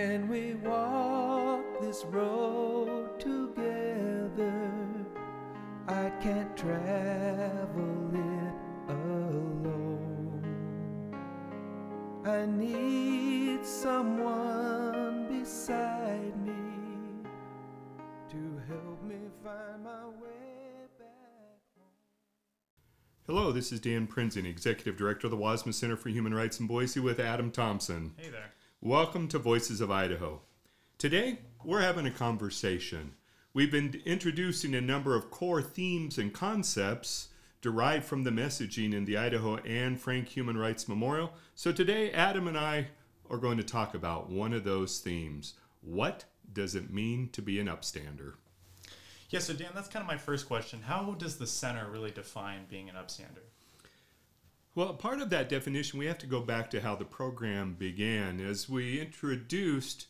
Can we walk this road together? I can't travel it alone. I need someone beside me to help me find my way back home. Hello, this is Dan Prinsen, Executive Director of the Wassmuth Center for Human Rights in Boise with Adam Thompson. Hey there. Welcome to Voices of Idaho. Today, we're having a conversation. We've been introducing a number of core themes and concepts derived from the messaging in the Idaho Anne Frank Human Rights Memorial. So today, Adam and I are going to talk about one of those themes. What does it mean to be an upstander? Yeah, so Dan, that's kind of my first question. How does the center really define being an upstander? Well, part of that definition, we have to go back to how the program began. As we introduced,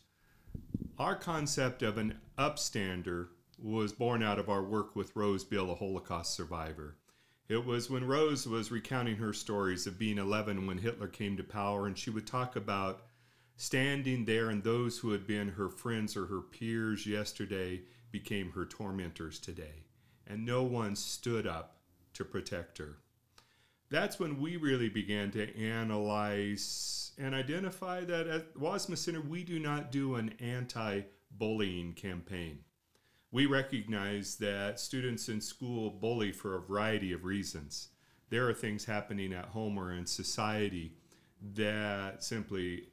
our concept of an upstander was born out of our work with Rose Bill, a Holocaust survivor. It was when Rose was recounting her stories of being 11 when Hitler came to power, and she would talk about standing there and those who had been her friends or her peers yesterday became her tormentors today, and no one stood up to protect her. That's when we really began to analyze and identify that at Wassmuth Center, we do not do an anti-bullying campaign. We recognize that students in school bully for a variety of reasons. There are things happening at home or in society that simply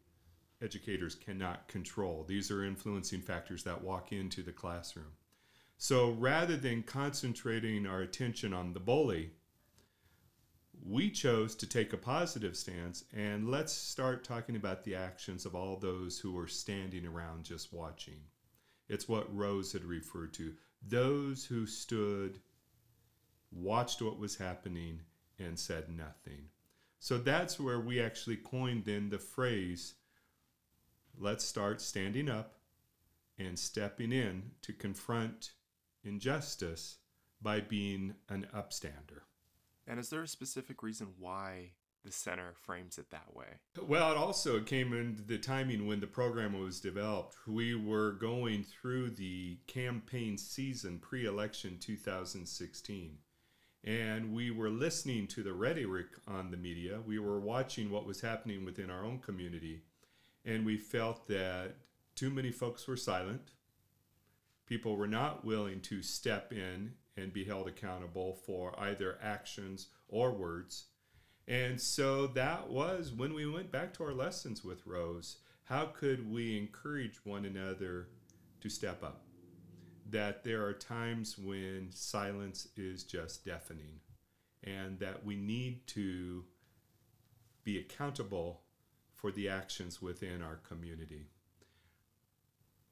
educators cannot control. These are influencing factors that walk into the classroom. So rather than concentrating our attention on the bully, we chose to take a positive stance, and let's start talking about the actions of all those who are standing around just watching. It's what Rose had referred to. Those who stood, watched what was happening, and said nothing. So that's where we actually coined then the phrase, let's start standing up and stepping in to confront injustice by being an upstander. And is there a specific reason why the center frames it that way? Well, it also came into the timing when the program was developed. We were going through the campaign season pre-election 2016. And we were listening to the rhetoric on the media. We were watching what was happening within our own community. And we felt that too many folks were silent. People were not willing to step in and be held accountable for either actions or words. And so that was when we went back to our lessons with Rose. How could we encourage one another to step up? That there are times when silence is just deafening, and that we need to be accountable for the actions within our community.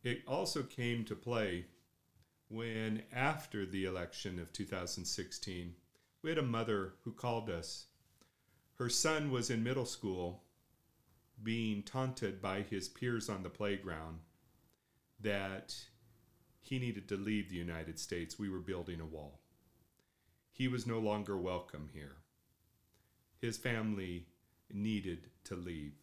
It also came to play when after the election of 2016, we had a mother who called us. Her son was in middle school being taunted by his peers on the playground that he needed to leave the United States. We were building a wall. He was no longer welcome here. His family needed to leave.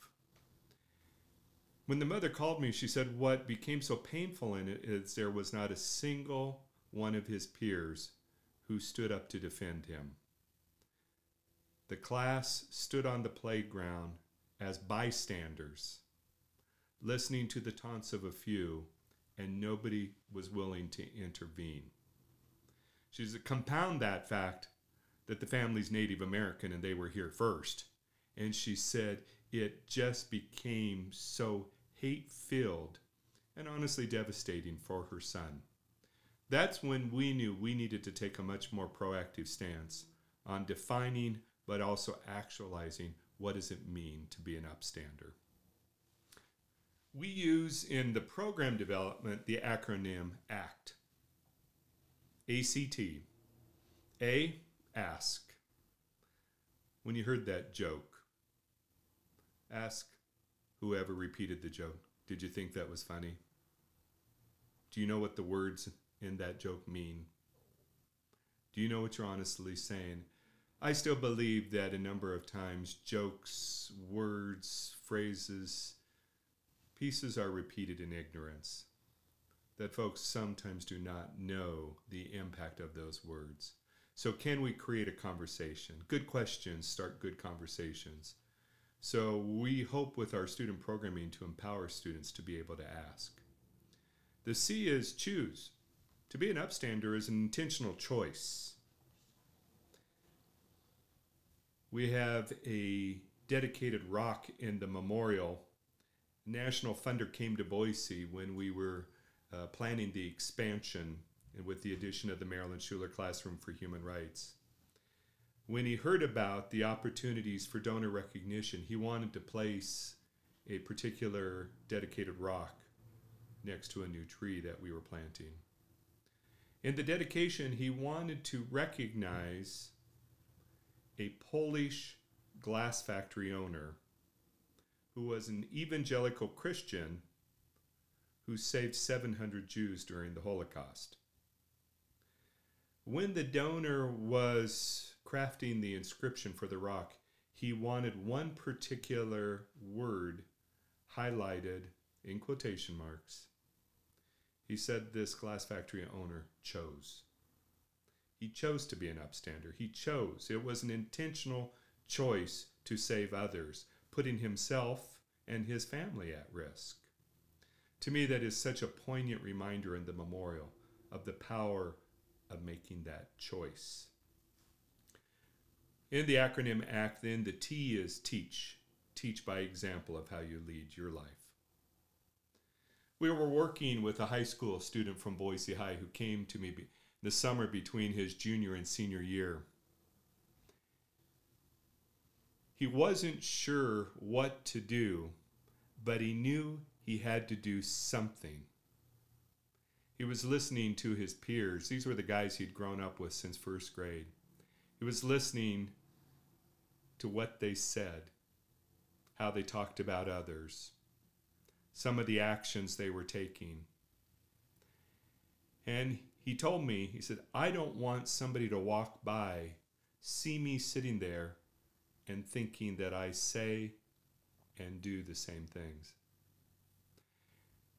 When the mother called me, she said what became so painful in it is there was not a single one of his peers who stood up to defend him. The class stood on the playground as bystanders, listening to the taunts of a few, and nobody was willing to intervene. She said, compound that fact that the family's Native American and they were here first. And she said, it just became so hate-filled and honestly devastating for her son. That's when we knew we needed to take a much more proactive stance on defining but also actualizing what does it mean to be an upstander. We use in the program development the acronym ACT. A.C.T. A, ask. When you heard that joke, ask whoever repeated the joke, did you think that was funny? Do you know what the words in that joke mean? Do you know what you're honestly saying? I still believe that a number of times jokes, words, phrases, Pieces are repeated in ignorance, that folks sometimes do not know the impact of those words. So can we create a conversation? Good questions start good conversations. So we hope with our student programming to empower students to be able to ask. The C is choose. To be an upstander is an intentional choice. We have a dedicated rock in the memorial. National funder came to Boise when we were planning the expansion and with the addition of the Marilyn Schuler Classroom for Human Rights. When he heard about the opportunities for donor recognition, he wanted to place a particular dedicated rock next to a new tree that we were planting. In the dedication, he wanted to recognize a Polish glass factory owner who was an evangelical Christian who saved 700 Jews during the Holocaust. When the donor was crafting the inscription for the rock, he wanted one particular word highlighted in quotation marks. He said this glass factory owner chose. He chose to be an upstander. He chose. It was an intentional choice to save others, putting himself and his family at risk. To me, that is such a poignant reminder in the memorial of the power of making that choice. In the acronym ACT, then, the T is teach. Teach by example of how you lead your life. We were working with a high school student from Boise High who came to me the summer between his junior and senior year. He wasn't sure what to do, but he knew he had to do something. He was listening to his peers. These were the guys he'd grown up with since first grade. He was listening to what they said, how they talked about others, some of the actions they were taking. And he told me, he said, I don't want somebody to walk by, see me sitting there and thinking that I say and do the same things.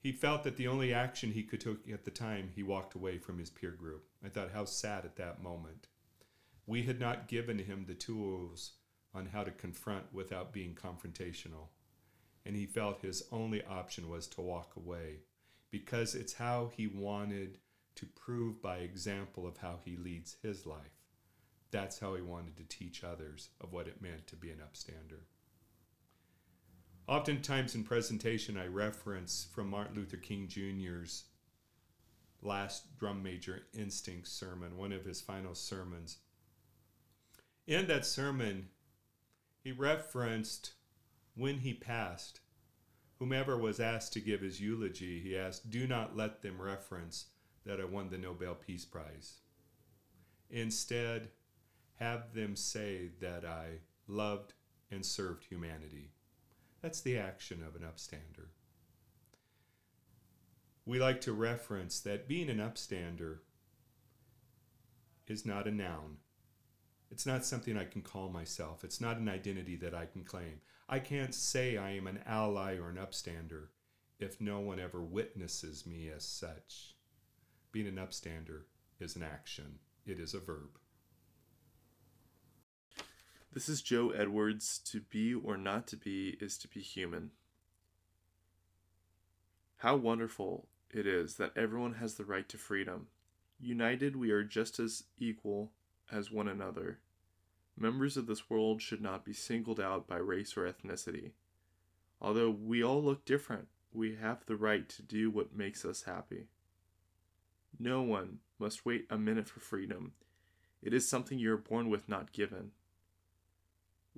He felt that the only action he could take at the time, he walked away from his peer group. I thought, how sad at that moment. We had not given him the tools on how to confront without being confrontational. And he felt his only option was to walk away because it's how he wanted to prove by example of how he leads his life. That's how he wanted to teach others of what it meant to be an upstander. Oftentimes in presentation, I reference from Martin Luther King Jr.'s last Drum Major Instinct sermon, one of his final sermons. In that sermon, he referenced when he passed, whomever was asked to give his eulogy, he asked, do not let them reference that I won the Nobel Peace Prize. Instead, have them say that I loved and served humanity. That's the action of an upstander. We like to reference that being an upstander is not a noun. It's not something I can call myself. It's not an identity that I can claim. I can't say I am an ally or an upstander if no one ever witnesses me as such. Being an upstander is an action. It is a verb. This is Joe Edwards. To be or not to be is to be human. How wonderful it is that everyone has the right to freedom. United, we are just as equal as one another. Members of this world should not be singled out by race or ethnicity. Although we all look different, we have the right to do what makes us happy. No one must wait a minute for freedom. It is something you are born with, not given.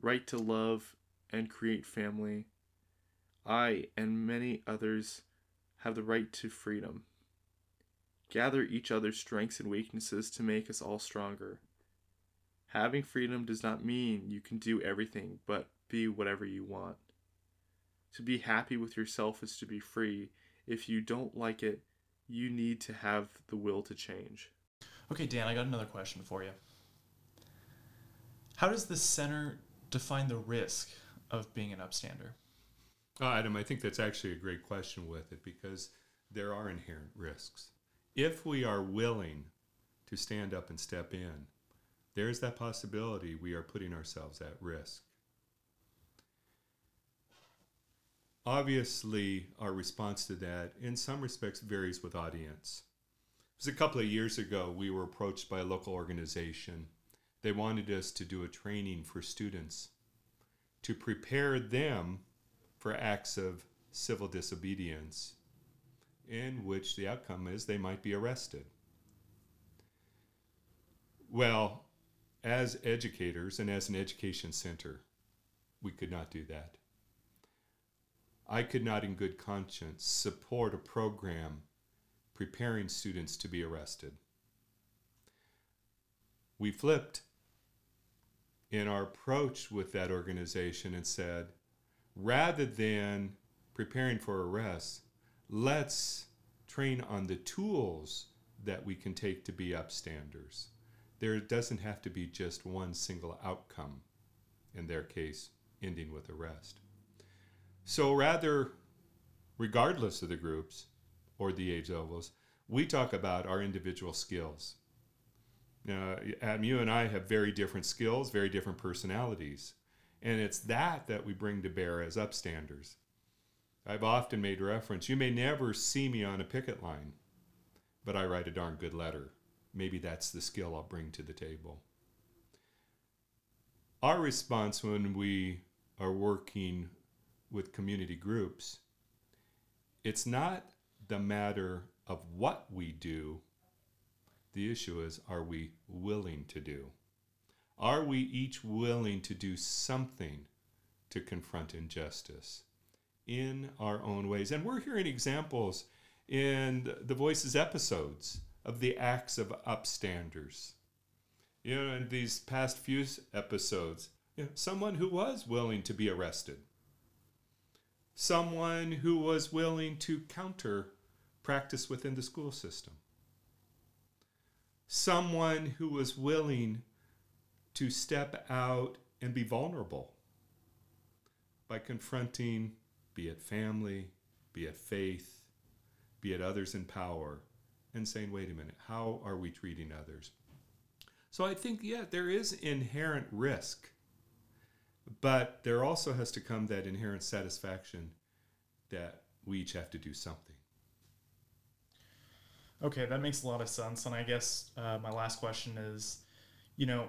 Right to love and create family. I and many others have the right to freedom. Gather each other's strengths and weaknesses to make us all stronger. Having freedom does not mean you can do everything, but be whatever you want. To be happy with yourself is to be free. If you don't like it, you need to have the will to change. Okay, Dan, I got another question for you. How does the center define the risk of being an upstander? Adam, I think that's actually a great question with it, because there are inherent risks. If we are willing to stand up and step in, there is that possibility we are putting ourselves at risk. Obviously, our response to that, in some respects, varies with audience. It was a couple of years ago, we were approached by a local organization. They wanted us to do a training for students to prepare them for acts of civil disobedience, in which the outcome is they might be arrested. Well, as educators and as an education center, we could not do that. I could not in good conscience support a program preparing students to be arrested. We flipped in our approach with that organization and said, rather than preparing for arrests, let's train on the tools that we can take to be upstanders. There doesn't have to be just one single outcome, in their case, ending with arrest. So rather, regardless of the groups or the age levels, we talk about our individual skills. Now, Adam, you and I have very different skills, very different personalities. And it's that we bring to bear as upstanders. I've often made reference, you may never see me on a picket line, but I write a darn good letter. Maybe that's the skill I'll bring to the table. Our response when we are working with community groups, it's not the matter of what we do. The issue is, are we willing to do? Are we each willing to do something to confront injustice in our own ways? And we're hearing examples in the Voices episodes of the acts of upstanders. You know, in these past few episodes, you know, someone who was willing to be arrested, someone who was willing to counter practice within the school system, someone who was willing to step out and be vulnerable by confronting, be it family, be it faith, be it others in power, and saying, wait a minute, how are we treating others? So I think, yeah, there is inherent risk, but there also has to come that inherent satisfaction that we each have to do something. Okay, that makes a lot of sense. And I guess my last question is, you know,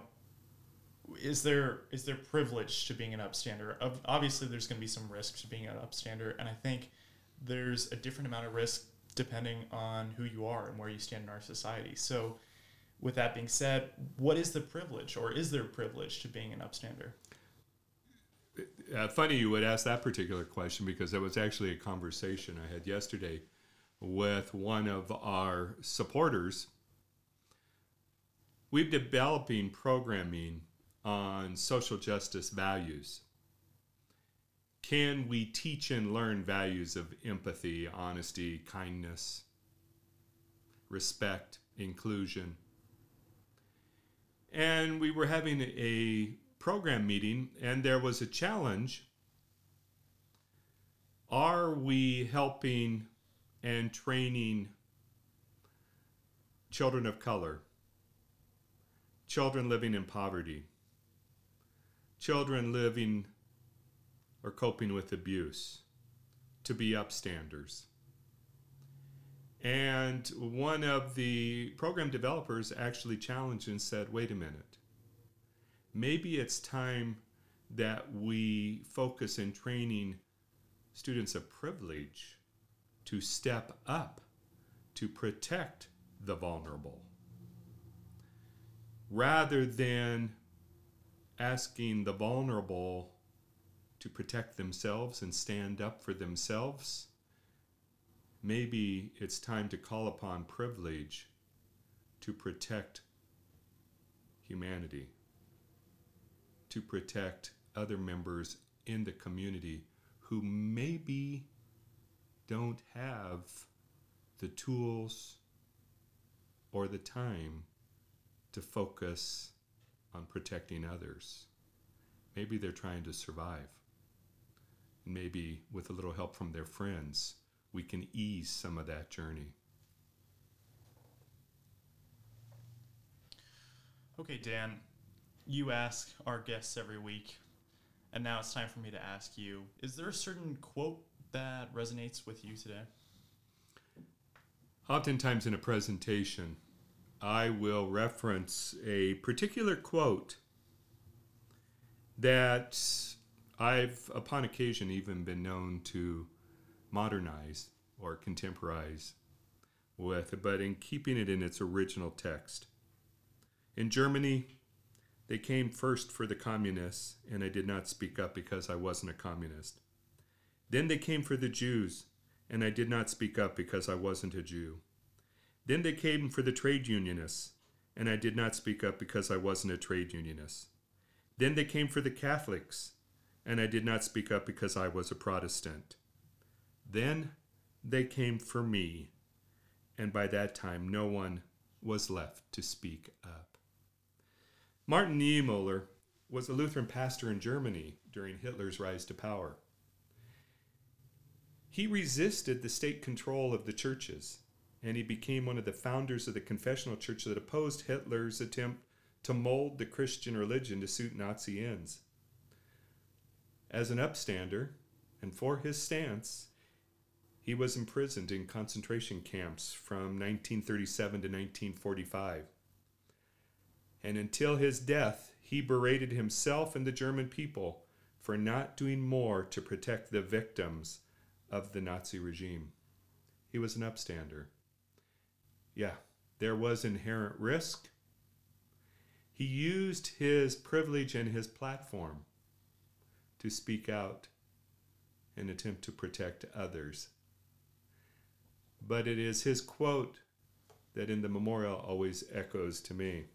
is there privilege to being an upstander? Obviously, there's going to be some risk to being an upstander, and I think there's a different amount of risk depending on who you are and where you stand in our society. So with that being said, what is the privilege, or is there privilege to being an upstander? Funny you would ask that particular question, because that was actually a conversation I had yesterday with one of our supporters. We're developing programming on social justice values. Can we teach and learn values of empathy, honesty, kindness, respect, inclusion? And we were having a program meeting, and there was a challenge. Are we helping and training children of color, children living in poverty, children living or coping with abuse to be upstanders? And one of the program developers actually challenged and said, wait a minute, maybe it's time that we focus in training students of privilege to step up, to protect the vulnerable, rather than asking the vulnerable to protect themselves and stand up for themselves. Maybe it's time to call upon privilege to protect humanity, to protect other members in the community who maybe don't have the tools or the time to focus on protecting others. Maybe they're trying to survive. maybe with a little help from their friends, we can ease some of that journey. Okay, Dan, you ask our guests every week, and now it's time for me to ask you, is there a certain quote that resonates with you today? Oftentimes in a presentation, I will reference a particular quote that I've, upon occasion, even been known to modernize or contemporize with, but in keeping it in its original text. In Germany, they came first for the communists, and I did not speak up because I wasn't a communist. Then they came for the Jews, and I did not speak up because I wasn't a Jew. Then they came for the trade unionists, and I did not speak up because I wasn't a trade unionist. Then they came for the Catholics, and I did not speak up because I was a Protestant. Then they came for me, and by that time no one was left to speak up. Martin Niemöller was a Lutheran pastor in Germany during Hitler's rise to power. He resisted the state control of the churches, and he became one of the founders of the confessional church that opposed Hitler's attempt to mold the Christian religion to suit Nazi ends. As an upstander, and for his stance, he was imprisoned in concentration camps from 1937 to 1945. And until his death, he berated himself and the German people for not doing more to protect the victims of the Nazi regime. He was an upstander. Yeah, there was inherent risk. He used his privilege and his platform to speak out and attempt to protect others. But it is his quote that in the memorial always echoes to me.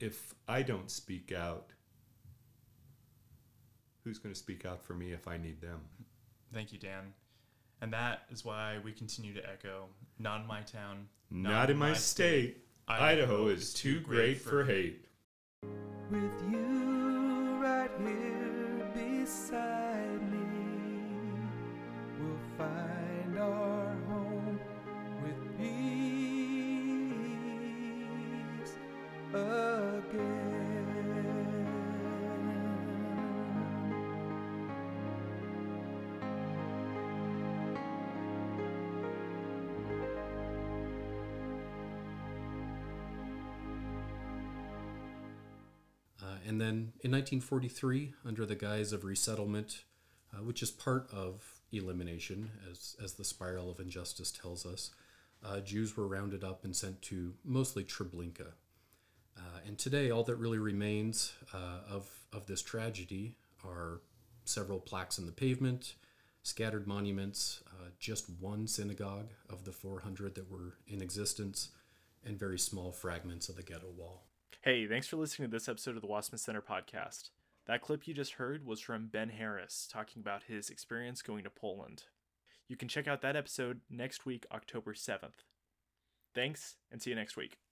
If I don't speak out, who's going to speak out for me if I need them? Thank you, Dan. And that is why we continue to echo, not in my town, not in my state. Idaho is too great for hate. With you right here beside me, we'll find our home with peace again. And then in 1943, under the guise of resettlement, which is part of elimination, as the spiral of injustice tells us, Jews were rounded up and sent to mostly Treblinka. And today, all that really remains of this tragedy are several plaques in the pavement, scattered monuments, just one synagogue of the 400 that were in existence, and very small fragments of the ghetto wall. Hey, thanks for listening to this episode of the Wassmuth Center podcast. That clip you just heard was from Ben Harris talking about his experience going to Poland. You can check out that episode next week, October 7th. Thanks, and see you next week.